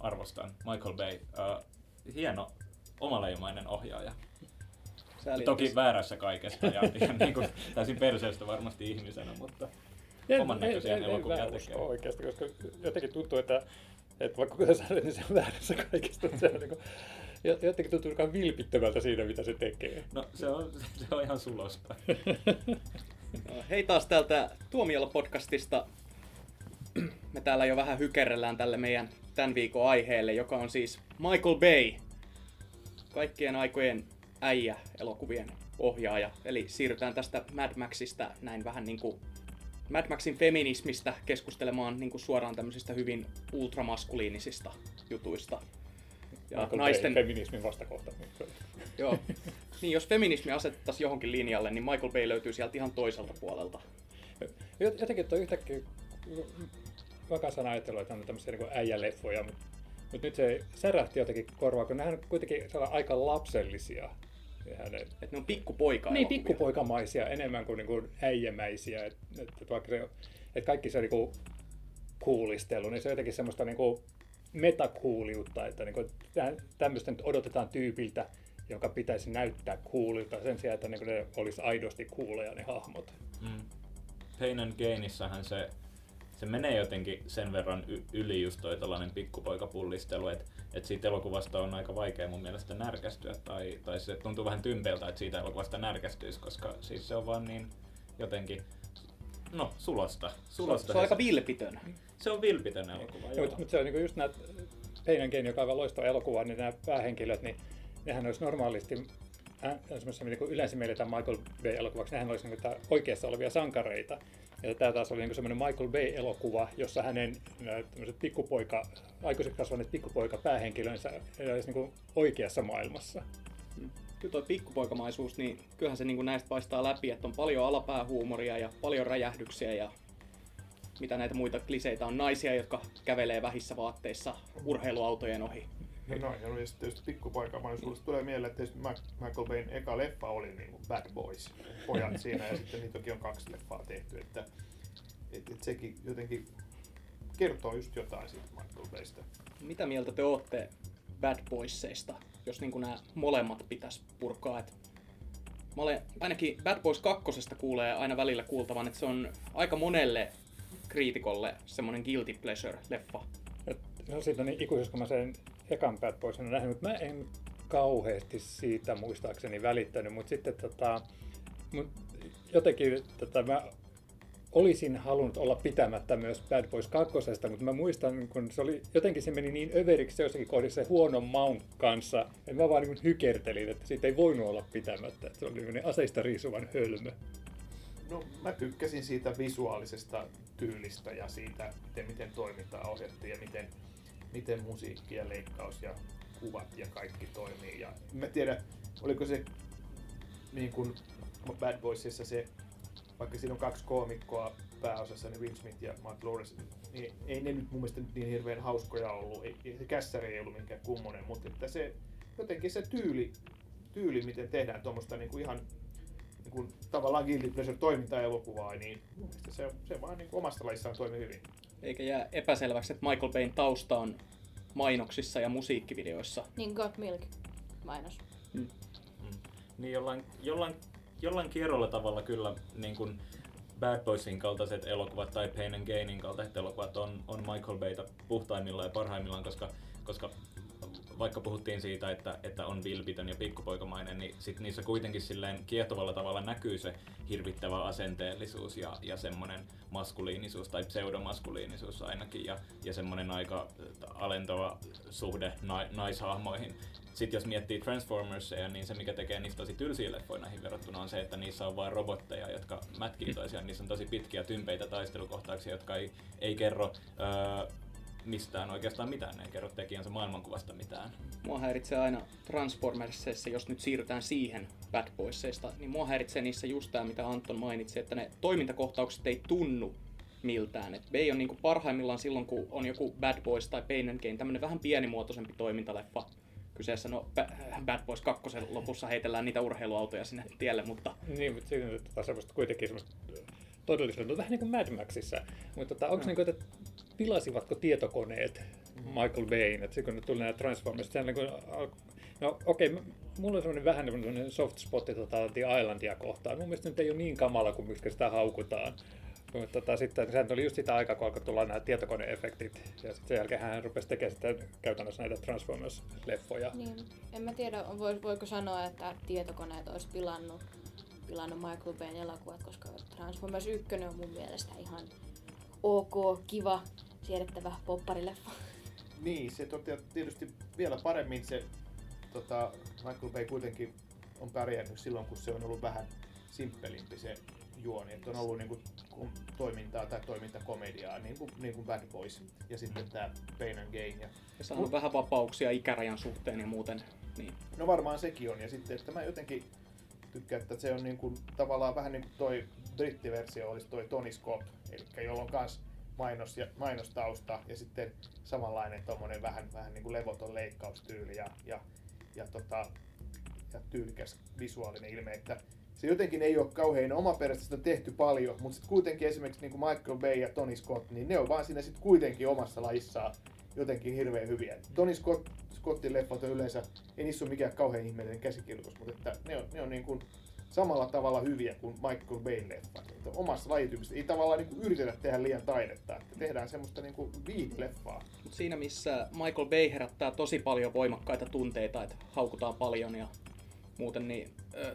arvostan. Michael Bay, hieno omaleimainen ohjaaja. Toki väärässä kaikesta ja niin kuin, täysin perseestä varmasti ihmisenä, mutta oman näköisiä elokuvia tekee. Oikeasti, koska jotenkin tuntuu, että vaikka kuten sanoit, niin se on väärässä kaikesta. Se on niin kuin, jotenkin tuntuu aika vilpittömältä siinä, mitä se tekee. No se on ihan sulosta. Hei taas täältä Tuomiolla-podcastista. Me täällä jo vähän hykerrellään tälle meidän tämän viikon aiheelle, joka on siis Michael Bay. Kaikkien aikojen äijä, elokuvien ohjaaja. Eli siirrytään tästä Mad Maxista näin vähän niin kuin Mad Maxin feminismistä keskustelemaan niin kuin suoraan tämmöisistä hyvin ultramaskuliinisista jutuista. Ja Michael naisten Bay, feminismin vastakohta. Joo. Niin, jos feminismi asetettaisiin johonkin linjalle, niin Michael Bay löytyy sieltä ihan toiselta puolelta. Jotenkin tuo yhtäkkiä, mä kanssa olen ajatellut, että on tämmöisiä niin kuin äijäleffoja, mutta nyt se särähti jotenkin korvaa, kun nehän on kuitenkin aika lapsellisia. Että ne on pikkupoika. Niin, pikkupoikamaisia enemmän kuin niinku äijämäisiä. Et kaikki se niinku kuulistelu, niin se on jotenkin semmoista niinku metakuuliutta, että niinku tämmöistä nyt odotetaan tyypiltä, joka pitäisi näyttää kuulilta sen sijaan, että niinku ne olisi aidosti kuuleja ne hahmot. Mm. Pain and Gainissähän se menee jotenkin sen verran yli just toi tällainen pikkupoikapullistelu, että siitä elokuvasta on aika vaikea mun mielestä närkästyä, tai se tuntuu vähän tympeeltä, että siitä elokuvasta närkästyisi, koska siis se on vaan niin jotenkin, no, sulosta. Se on aika vilpitön. Se on vilpitön elokuva, joo. Mutta se on niinku just nää Pain and Gain, joka on aivan loistava elokuva, niin nämä päähenkilöt, niin nehän olisi normaalisti, niin kuin yleensä mielletään Michael Bay-elokuvaksi, nehän olisi niin oikeassa olevia sankareita. Ja tämä taas oli niin semmoinen Michael Bay-elokuva, jossa hänen aikuiset kasvaneet pikkupoika-päähenkilönsä olisi niin oikeassa maailmassa. Kyllä tuo pikkupoikamaisuus, niin kyllähän se niin näistä paistaa läpi, että on paljon alapäähuumoria ja paljon räjähdyksiä ja mitä näitä muita kliseitä on. Naisia, jotka kävelee vähissä vaatteissa urheiluautojen ohi. No, ja tietysti pikkupoikamaisuudesta tulee mieleen, että Michael Bayn eka leffa oli niin kuin Bad Boys, pojat siinä, ja sitten niitäkin on 2 leffaa tehty, että sekin jotenkin kertoo just jotain siitä Michael Baysta. Mitä mieltä te ootte Bad Boysseista, jos niin kuin nämä molemmat pitäisi purkaa? Mä olen, ainakin Bad Boys 2 kuulee aina välillä kuultavan, että se on aika monelle kriitikolle semmoinen guilty pleasure-leffa. No siitä niin ikuisesti, kun mä sen ekan Bad Boysin on nähnyt, mutta mä en kauheasti siitä muistaakseni välittänyt, mutta sitten jotenkin mä olisin halunnut olla pitämättä myös Bad Boys 2, mutta mä muistan, kun se oli, jotenkin se meni niin överiksi se jossakin kohdissa se huonon maun kanssa, että mä vaan niin hykertelin, että siitä ei voinut olla pitämättä, että se oli niin aseista riisuvan hölmö. No, mä tykkäsin siitä visuaalisesta tyylistä ja siitä, miten toimintaa ohjattiin ja miten musiikki ja leikkaus ja kuvat ja kaikki toimii. Ja mä tiedän, oliko se niin kuin Bad Boysissa se, vaikka siinä on 2 koomikkoa pääosassa, niin Will Smith ja Martin Lawrence, niin ei ne nyt mun mielestä niin hirveän hauskoja ollut. Se kässäri ei ollut minkään kummonen, mutta että se, jotenkin se tyyli miten tehdään tuommoista niin kuin ihan niin kuin tavallaan guilty pleasure -toimintaelokuvaa, niin mun mielestä se vaan niin kuin omasta lajissaan toimi hyvin. Eikä jää epäselväksi, että Michael Bayn tausta on mainoksissa ja musiikkivideoissa. Niin God Milk-mainos. Mm. Mm. Niin jollain kierrolla tavalla kyllä niin kuin Bad Boysin kaltaiset elokuvat tai Pain and Gainin kaltaiset elokuvat on Michael Bayta puhtaimmillaan ja parhaimmillaan, koska vaikka puhuttiin siitä, että on vilpitön ja pikkupoikamainen, niin sit niissä kuitenkin silleen kiehtovalla tavalla näkyy se hirvittävä asenteellisuus ja semmoinen maskuliinisuus tai pseudomaskuliinisuus ainakin ja semmoinen aika alentava suhde naishahmoihin. Sitten jos miettii Transformersia, niin se mikä tekee niistä tosi tylsiä leffoja näihin verrattuna on se, että niissä on vain robotteja, jotka mätkii toisiaan. Niissä on tosi pitkiä, tympeitä taistelukohtauksia, jotka ei kerro mistään oikeastaan mitään, ne ei kerro tekijänsä maailmankuvasta mitään. Mua häiritsee aina Transformersissa, jos nyt siirrytään siihen Bad Boysseista, niin mua häiritsee niissä just tämä, mitä Anton mainitsi, että ne toimintakohtaukset ei tunnu miltään. Et Bay on niinku parhaimmillaan silloin, kun on joku Bad Boys tai Pain and Gain, tämmönen vähän pienimuotoisempi toimintaleffa kyseessä. No, Bad Boys 2 lopussa heitellään niitä urheiluautoja sinne tielle, mutta niin, mutta siinä on semmoista kuitenkin semmoista todellisuutta, vähän niin kuin Mad Maxissa. Mutta onko niin kuin, että pilasivatko tietokoneet Michael Bayn, että kun ne tuli nämä Transformers, niin kuin, no okei, mulla on semmoinen vähän semmoinen soft spotti The Islandia kohtaan. Mun mielestä nyt ei ole niin kamala kuin miksi sitä haukutaan. Sitten sehän oli just sitä aikaa, kun alkoi tulla nämä tietokone-efektit, ja sitten sen jälkeen hän rupesi tekemään sitten käytännössä näitä Transformers-leffoja. Niin. En mä tiedä, voiko sanoa, että tietokoneet olisi pilannut Michael Bayn elokuvat, koska Transformers 1 on mun mielestä ihan ok, kiva, siedettävä popparileffa. Niin, se tietysti vielä paremmin se Michael Bay kuitenkin on pärjännyt silloin, kun se on ollut vähän simppelimpi se juoni, että on ollut niin kuin toimintaa tai toimintakomediaa, niin kuin Bad Boys ja sitten tämä Pain and Gain. Ja se on vähän vapauksia ikärajan suhteen ja muuten. Niin. No varmaan sekin on, ja sitten että mä jotenkin tykkään, että se on niin kuin, tavallaan vähän niin kuin toi brittiversio olisi toi Tony Scott, eli jolla on myös mainostausta ja sitten samanlainen tommonen vähän niin kuin levoton leikkaustyyli ja tyylikäs visuaalinen ilme, että se jotenkin ei ole kauhean omaperäistä tehty paljon, mutta sitten kuitenkin esimerkiksi niin kuin Michael Bay ja Tony Scott, niin ne on vaan siinä sitten kuitenkin omassa lajissaan jotenkin hirveän hyviä. Tony Scottin leffat on yleensä, ei niissä ole mikään kauhean ihmeellinen käsikirjoitus, mutta että ne on niin kuin samalla tavalla hyviä kuin Michael Bayn leffat. Että omassa lajityypistä ei tavallaan niin kuin yritetä tehdä liian taidetta, että tehdään semmoista niin kuin viihdeleffaa. Siinä missä Michael Bay herättää tosi paljon voimakkaita tunteita, että haukutaan paljon ja muuten, niin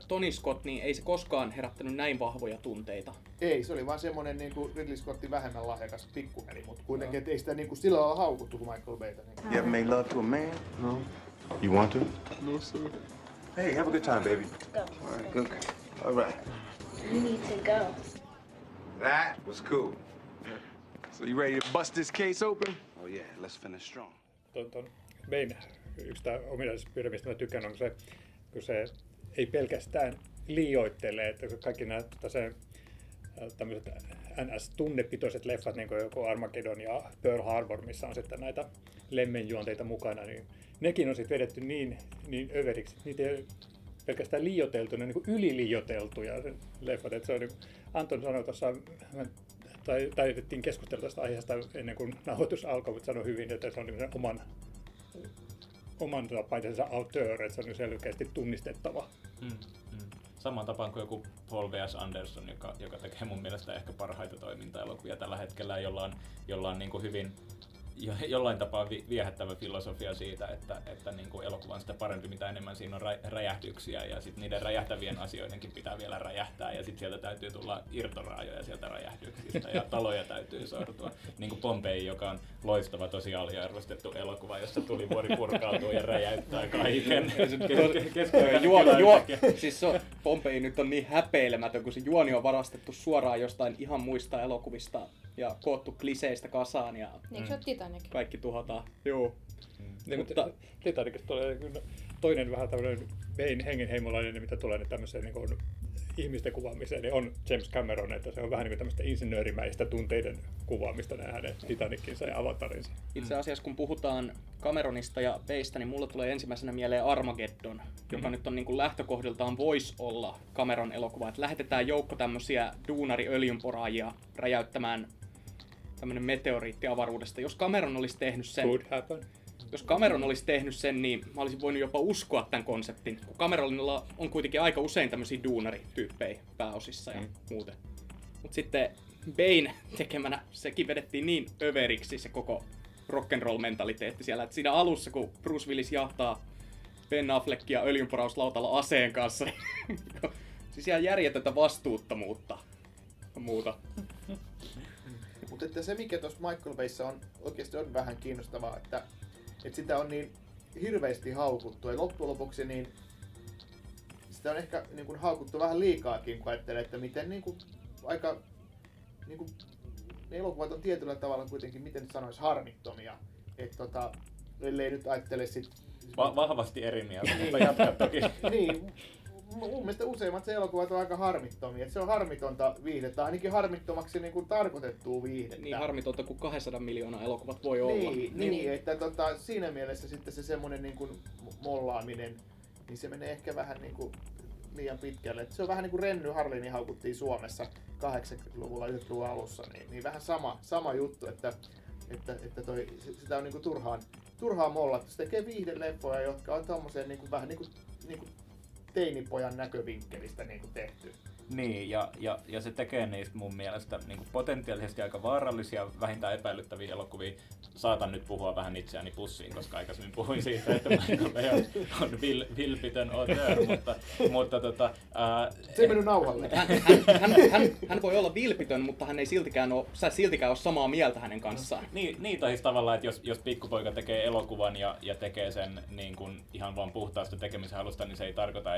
Tony Scott, niin ei se koskaan herättänyt näin vahvoja tunteita. Ei, se oli vaan semmoinen niin kuin Ridley Scottin vähemmän lahjakas pikkumeli, mutta kuitenkin, ettei sitä niin kuin sillä lailla haukuttu kuin Michael Bayta. Niin. You ever made love to a man? No. You want to? No, sir. Hey, have a good time, baby. Go. All right, good. All right. You need to go. That was cool. So you ready to bust this case open? Oh yeah, let's finish strong. Ton Bayn yksi tämä ominaisuuspiirre, mistä mä tykkään, on se, kun se ei pelkästään liioittele, että kaikki nämä tämmöiset NS-tunnepitoiset leffat, niin kuin joku Armageddon ja Pearl Harbor, missä on sitten näitä lemmenjuonteita mukana, niin nekin on sitten vedetty niin överiksi, että niitä ei ole pelkästään liioiteltu, ne on niin kuin yliliioiteltuja leffat. Että se on niin kuin Anton sanoi tuossa, tai taidettiin keskustella tästä aiheesta ennen kuin nauhoitus alkoi, mutta sanoi hyvin, että se on niin oman tapaisensa auteur, että se on selkeästi tunnistettava. Samaan tapaan kuin joku Paul V.S. Anderson, joka tekee mun mielestä ehkä parhaita toiminta-elokuvia tällä hetkellä, jolla on niin kuin hyvin jollain tapaa viehättävä filosofia siitä, että niin kuin elokuva on sitä parempi, mitä enemmän siinä on räjähdyksiä, ja sitten niiden räjähtävien asioidenkin pitää vielä räjähtää, ja sitten sieltä täytyy tulla irtoraajoja sieltä räjähdyksistä, ja taloja täytyy sortua. Niin kuin Pompeii, joka on loistava, tosi aliarvostettu elokuva, jossa tulivuori purkautuu ja räjäyttää kaiken. Siis Pompeii nyt on niin häpeilemätön, kun se juoni on varastettu suoraan jostain ihan muista elokuvista, ja koottu kliseistä kasaan ja kaikki tuhotaan. Joo. Niin, mutta Titanicista tulee toinen vähän tämmöinen Bayn hengenheimolainen, mitä tulee tämmöiseen niin kuin ihmisten kuvaamiseen, niin on James Cameron, että se on vähän niin kuin tämmöistä insinöörimäistä tunteiden kuvaamista nämä hänen Titanicinsa ja Avatarinsa. Itse asiassa kun puhutaan Cameronista ja Baystä, niin mulla tulee ensimmäisenä mieleen Armageddon, joka nyt on niin kuin lähtökohdiltaan voisi olla Cameron elokuva, että lähetetään joukko tämmöisiä duunariöljynporaajia räjäyttämään tämmöinen meteoriitti avaruudesta. Jos Cameron olisi tehnyt sen, niin mä olisin voinut jopa uskoa tämän konseptin, kun Cameronilla on kuitenkin aika usein tämmöisiä duunarityyppejä pääosissa ja muuten. Mutta sitten Bayn tekemänä sekin vedettiin niin överiksi se koko rock'n'roll-mentaliteetti siellä, että siinä alussa, kun Bruce Willis jahtaa Ben Affleckia öljynporauslautalla aseen kanssa, siis ihan järjetöntä vastuuttomuutta ja muuta. Mutta se, mikä tuossa Michael Bayssa on oikeasti on vähän kiinnostavaa, että sitä on niin hirveästi haukuttu ja loppujen lopuksi niin sitä on ehkä niin kuin haukuttu vähän liikaakin, kun ajattelee, että miten niin kuin aika niin kuin ne elokuvat on tietyllä tavalla kuitenkin, miten sanoisi, harmittomia, että ellei nyt ajattele sit vahvasti eri mieltä, mutta jatkaa toki. Niin, mun mielestä useimmat se elokuvat on aika harmittomia, että se on harmitonta viihdettä, ainakin harmittomaksi niin kuin tarkoitettua viihdettä. Niin harmitonta kuin 200 miljoonaa elokuvat voi olla. Niin, että siinä mielessä sitten se semmoinen niin kuin mollaaminen, niin se menee ehkä vähän niin kuin liian pitkälle. Että se on vähän niin kuin Renny Harlinin haukuttiin Suomessa 80-luvulla, 90-luvun alussa, niin vähän sama juttu, että Että toi, sitä on niinku turhaa mollattu. Se tekee viihdeleffoja, jotka on tommoseen niinku, vähän niinku teinipojan näkövinkkelistä niinku tehty. Niin, ja se tekee niistä mun mielestä niinku potentiaalisesti aika vaarallisia, vähintään epäilyttäviä elokuvia. Saatan nyt puhua vähän itseäni pussiin, koska aikaisemmin puhuin siitä, että Michael on vilpitön auteur, mutta se meni nauhalle. Hän voi olla vilpitön, mutta hän ei siltikään ole samaa mieltä hänen kanssaan. Niin tai siis tavallaan, että jos pikkupoika tekee elokuvan ja tekee sen niin kuin ihan vaan puhtaasta tekemisen halusta, niin se ei tarkoita,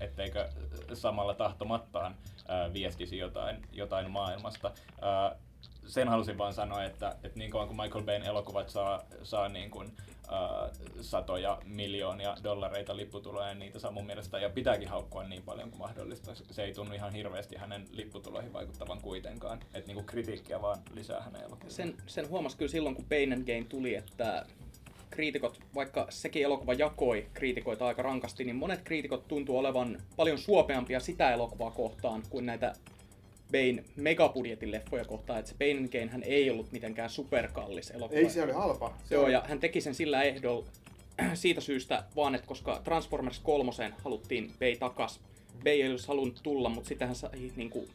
etteikö samalla tahtomattaan viestisi jotain maailmasta. Sen halusin vaan sanoa, että niin kauan kuin Michael Bayn elokuvat saa niin kuin, satoja miljoonia dollareita lipputuloja, niin niitä saa mun mielestä ja pitääkin haukkua niin paljon kuin mahdollista. Se ei tunnu ihan hirveästi hänen lipputuloihin vaikuttavan kuitenkaan. Et niin kuin kritiikkiä vaan lisää hänen elokuviin. Sen huomasi kyllä silloin, kun Bain and Gain tuli, että kriitikot, vaikka sekin elokuva jakoi kriitikoita aika rankasti, niin monet kriitikot tuntuu olevan paljon suopeampia sitä elokuvaa kohtaan kuin näitä Bayn megabudjetin leffoja kohtaan, että se Bain and Gain hän ei ollut mitenkään superkallis elokuva. Ei, se oli halpa. Joo, ja hän teki sen sillä ehdolla siitä syystä vaan, että koska Transformers 3:een haluttiin Bay takas. Bay ei olisi halunnut tulla, mutta sitten hän sai niin kuin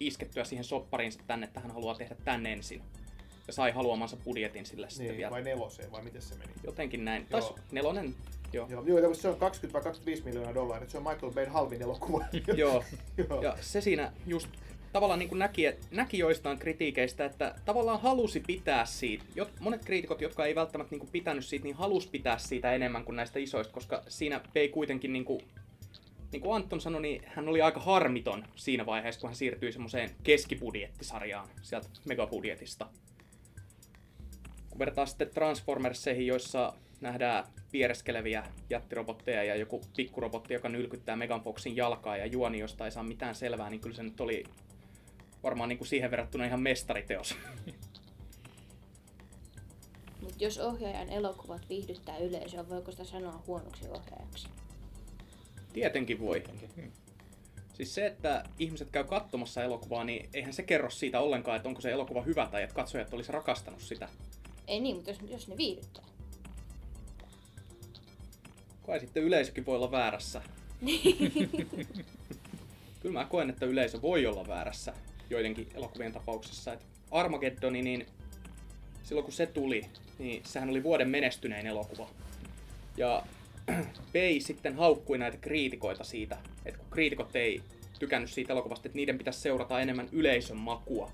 iskettyä siihen soppariinsa tänne, että hän haluaa tehdä tän ensin. Ja sai haluamansa budjetin sillä sitten niin, vielä. Vai 4:een, vai miten se meni? Jotenkin näin. Taisi 4:nen. Joo, se on 20-25 miljoonaa dollaria, se on Michael Bayn halvin elokuva. Joo, ja se siinä just tavallaan niin kuin näki joistain kritiikeistä, että tavallaan halusi pitää siitä. Monet kriitikot, jotka ei välttämättä niin kuin pitänyt siitä, niin halusi pitää siitä enemmän kuin näistä isoista, koska siinä ei kuitenkin, niin kuin Anton sanoi, niin hän oli aika harmiton siinä vaiheessa, kun hän siirtyi semmoiseen keskibudjettisarjaan sieltä megabudjetista. Kun vertaa sitten Transformerseihin, joissa nähdään viereskeleviä jättirobotteja ja joku pikkurobotti, joka nylkyttää Megan Foxin jalkaa ja juoni, josta ei saa mitään selvää, niin kyllä se nyt oli varmaan niin kuin siihen verrattuna ihan mestariteos. Mut jos ohjaajan elokuvat viihdyttää yleisöä, voiko sitä sanoa huonoksi ohjaajaksi? Tietenkin voi. Siis se, että ihmiset käy katsomassa elokuvaa, niin eihän se kerro siitä ollenkaan, että onko se elokuva hyvä tai että katsojat olisi rakastanut sitä. Ei niin, mutta jos ne viihdyttää. Kai sitten yleisökin voi olla väärässä. Kyllä mä koen, että yleisö voi olla väärässä joidenkin elokuvien tapauksessa. Et Armageddoni, niin silloin kun se tuli, niin sehän oli vuoden menestynein elokuva. Ja Bay sitten haukkui näitä kriitikoita siitä, että kun kriitikot ei tykännyt siitä elokuvasta, että niiden pitäisi seurata enemmän yleisön makua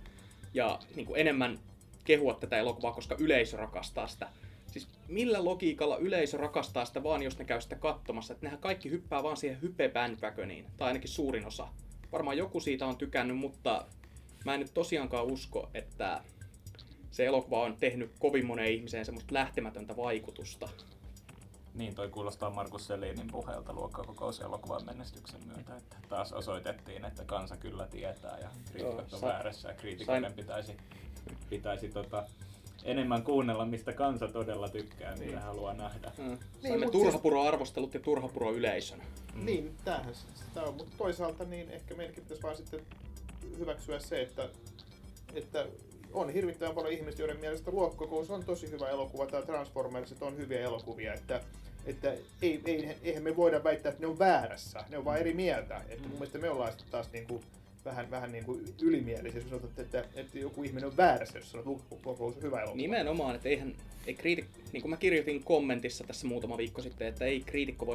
ja niin kuin enemmän kehua tätä elokuvaa, koska yleisö rakastaa sitä. Siis millä logiikalla yleisö rakastaa sitä vaan, jos ne käy sitä katsomassa? Että nehän kaikki hyppää vaan siihen hype-bandwagoniin, tai ainakin suurin osa. Varmaan joku siitä on tykännyt, mutta mä en nyt tosiaankaan usko, että se elokuva on tehnyt kovin moneen ihmiseen semmoista lähtemätöntä vaikutusta. Niin, toi kuulostaa Markus Selinin puheelta luokkakokouselokuvan menestyksen myötä, että taas osoitettiin, että kansa kyllä tietää ja kriitikot on väärässä ja kriitikoiden pitäisi enemmän kuunnella, mistä kansa todella tykkää, mitä haluaa nähdä. Saimme turhapuroarvostelut ja turhapuroyleisön. Niin, tämähän sitä on. Mutta toisaalta niin ehkä meidänkin pitäisi vaan sitten hyväksyä se, että on hirvittävän paljon ihmisiä, joiden mielestä luokkakokous on tosi hyvä elokuva tai Transformersit on hyviä elokuvia. Että eihän me voida väittää, että ne on väärässä. Ne on vaan eri mieltä. Että mun mielestä me ollaan sitten taas niinku vähän niin kuin ylimielisiä, jos sanotaan, että joku ihminen on väärässä, jos sanoo, että luokkakokous on hyvä elokuva. Nimenomaan, että niin kuin mä kirjoitin kommentissa tässä muutama viikko sitten, että ei kriitikko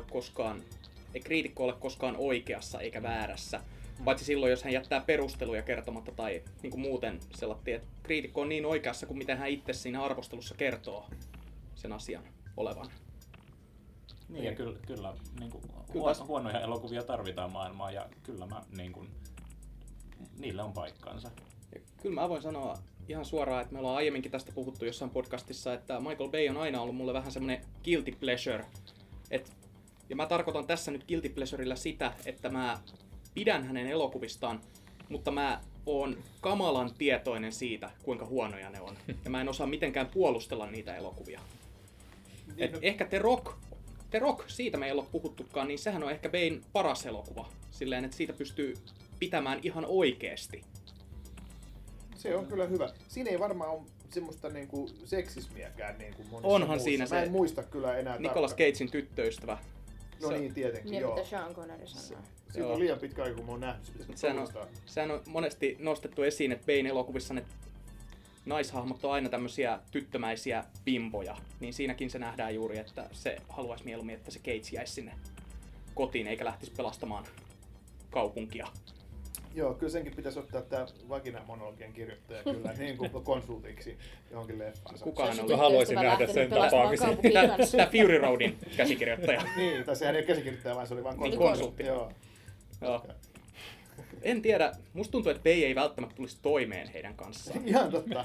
ole koskaan oikeassa eikä väärässä. Paitsi silloin, jos hän jättää perusteluja kertomatta tai niin kuin muuten sellainen, että kriitikko on niin oikeassa kuin miten hän itse siinä arvostelussa kertoo sen asian olevan. Niin, ja kyllä niin kuin huonoja elokuvia tarvitaan maailmaa ja kyllä mä niin kuin niillä on paikkansa. Ja kyllä mä voin sanoa ihan suoraan, että me ollaan aiemminkin tästä puhuttu jossain podcastissa, että Michael Bay on aina ollut mulle vähän semmoinen guilty pleasure. Ja mä tarkoitan tässä nyt guilty pleasureilla sitä, että mä pidän hänen elokuvistaan, mutta mä oon kamalan tietoinen siitä, kuinka huonoja ne on. Ja mä en osaa mitenkään puolustella niitä elokuvia. Ehkä The Rock, siitä me ei olla puhuttukaan, niin sehän on ehkä Bayn paras elokuva. Silleen, että siitä pystyy pitämään ihan oikeesti. Se on kyllä hyvä. Siinä ei varmaan ole semmoista niinku seksismiäkään niinku monessa onhan muussa. Siinä mä en muista kyllä enää Nicolas Cagein tyttöystävä. No niin, tietenkin, joo. Mitä Sean Connery sanoo. Siitä on liian pitkä aika, kun mä oon nähnyt. Sehän on monesti nostettu esiin, että Bayn elokuvissa ne naishahmot on aina tämmöisiä tyttömäisiä pimpoja. Niin siinäkin se nähdään juuri, että se haluaisi mieluummin, että se Cage jäisi sinne kotiin eikä lähtisi pelastamaan kaupunkia. Joo, kyllä senkin pitäisi ottaa tämä vaginamonologien kirjoittaja kyllä niin kuin konsultiksi johonkin leffaan. Kukaan oli. Haluaisin nähdä sen tapaamisen. Tämä Fury Roadin käsikirjoittaja. Niin, tai sehän ei ole käsikirjoittaja, vaan se oli vain konsultti. Joo. Joo. En tiedä, musta tuntuu, että Bay ei välttämättä tulisi toimeen heidän kanssaan. Ihan totta.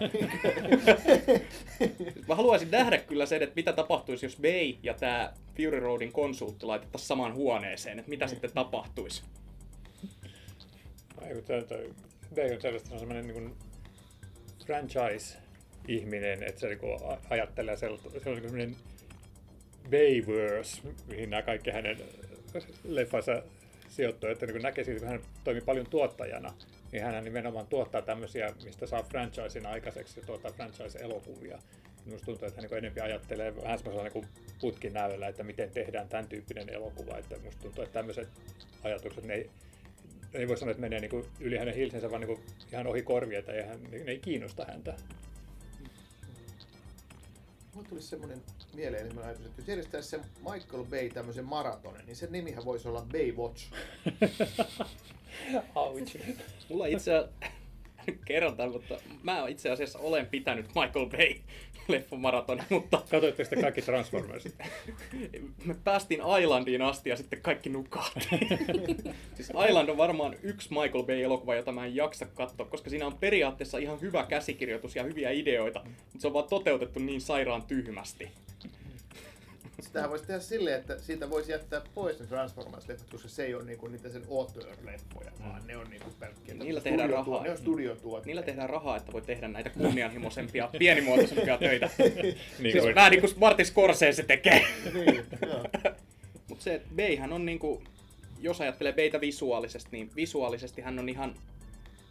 Mä haluaisin nähdä kyllä sen, että mitä tapahtuisi, jos Bay ja tämä Fury Roadin konsultti laitettaisiin samaan huoneeseen, että mitä sitten tapahtuisi. Bay on sellainen niin franchise-ihminen, että se niin ajattelee sellainen Bayverse, mihin nämä kaikki hänen leffansa sijoittuu. Että niin näkee siitä, kun hän toimii paljon tuottajana, niin hän nimenomaan tuottaa tämmöisiä, mistä saa franchiseina aikaiseksi ja tuottaa franchise-elokuvia. Minusta tuntuu, että hän niin enemmän ajattelee vähän semmoisella niin putkinäyllä, että miten tehdään tämän tyyppinen elokuva. Että minusta tuntuu, että tämmöiset ajatukset, ei voi sanoa, että menee niinku yli hänen hilsensä, vaan niinku ihan ohi korvia, tai ne ei kiinnosta häntä. Mulle tulisi semmoinen mieleen, että jos järjestäisi sen Michael Bay tämmöisen maratonin, niin sen nimihän voisi olla Baywatch. Mulla itse asiassa, kerrotaan, mutta mä itse asiassa olen pitänyt Michael Bay-leffon maratonin, mutta... Katoitteko te kaikki Transformersit? Me päästiin Islandiin asti ja sitten kaikki nukahtiin. Siis Island on varmaan yksi Michael Bay-elokuva, jota mä en jaksa katsoa, koska siinä on periaatteessa ihan hyvä käsikirjoitus ja hyviä ideoita, mutta se on vaan toteutettu niin sairaan tyhmästi. Sitä voisi tehdä silleen, että siitä voisi jättää pois ne Transformers-leffat, koska se ei ole niinku niitä sen auteur-leffoja, vaan ne on niinku pelkkiä. Niillä tehdään rahaa. Ne on studiotuotteita. Niillä tehdään rahaa, että voi tehdä näitä kunnianhimoisempia, pienimuotoisempia töitä. Niin siis vähän niin kuin Martin Scorsese tekee. Niin, mutta se, että Bayhän on niinku, jos ajattelee Baytä visuaalisesti, niin visuaalisesti hän on ihan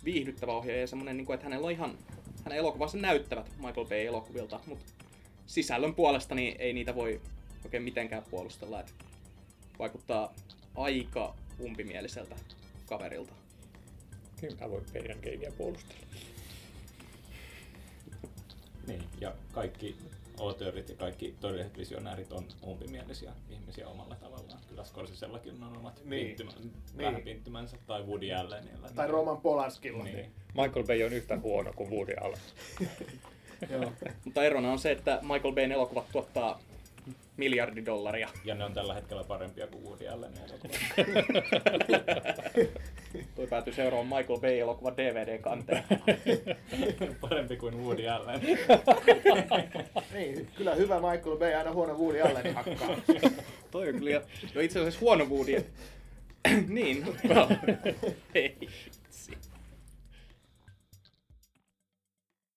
viihdyttävä ohjaaja ja semmoinen, niinku, että hänellä on ihan, hänen elokuvansa näyttävät Michael Bay-elokuvilta, mutta sisällön puolesta niin ei niitä voi oikein mitenkään puolustella, että vaikuttaa aika umpimieliseltä kaverilta. Kyllä voi meidän keiniä puolustella. Niin, ja kaikki auteurit ja kaikki todelliset visionäärit on umpimielisiä ihmisiä omalla tavallaan. Kyllä Scorsesellakin on omat vähän pinttymänsä, tai Woody Allenilla. Tai Roman Polanskilla. Niin. Michael Bay on yhtä huono kuin Woody Allen. Mutta erona on se, että Michael Bayn elokuvat tuottaa $1 billion. Ja ne on tällä hetkellä parempia kuin Woody Allen elokuvat. Toi päätyy seuraamaan Michael Bay-elokuva DVD-kanteen. Parempi kuin Woody Allen. Niin, kyllä hyvä Michael Bay aina huono Woody Allen hakkaa. Toi on kyllä itse asiassa huono Woody. Niin. Ei.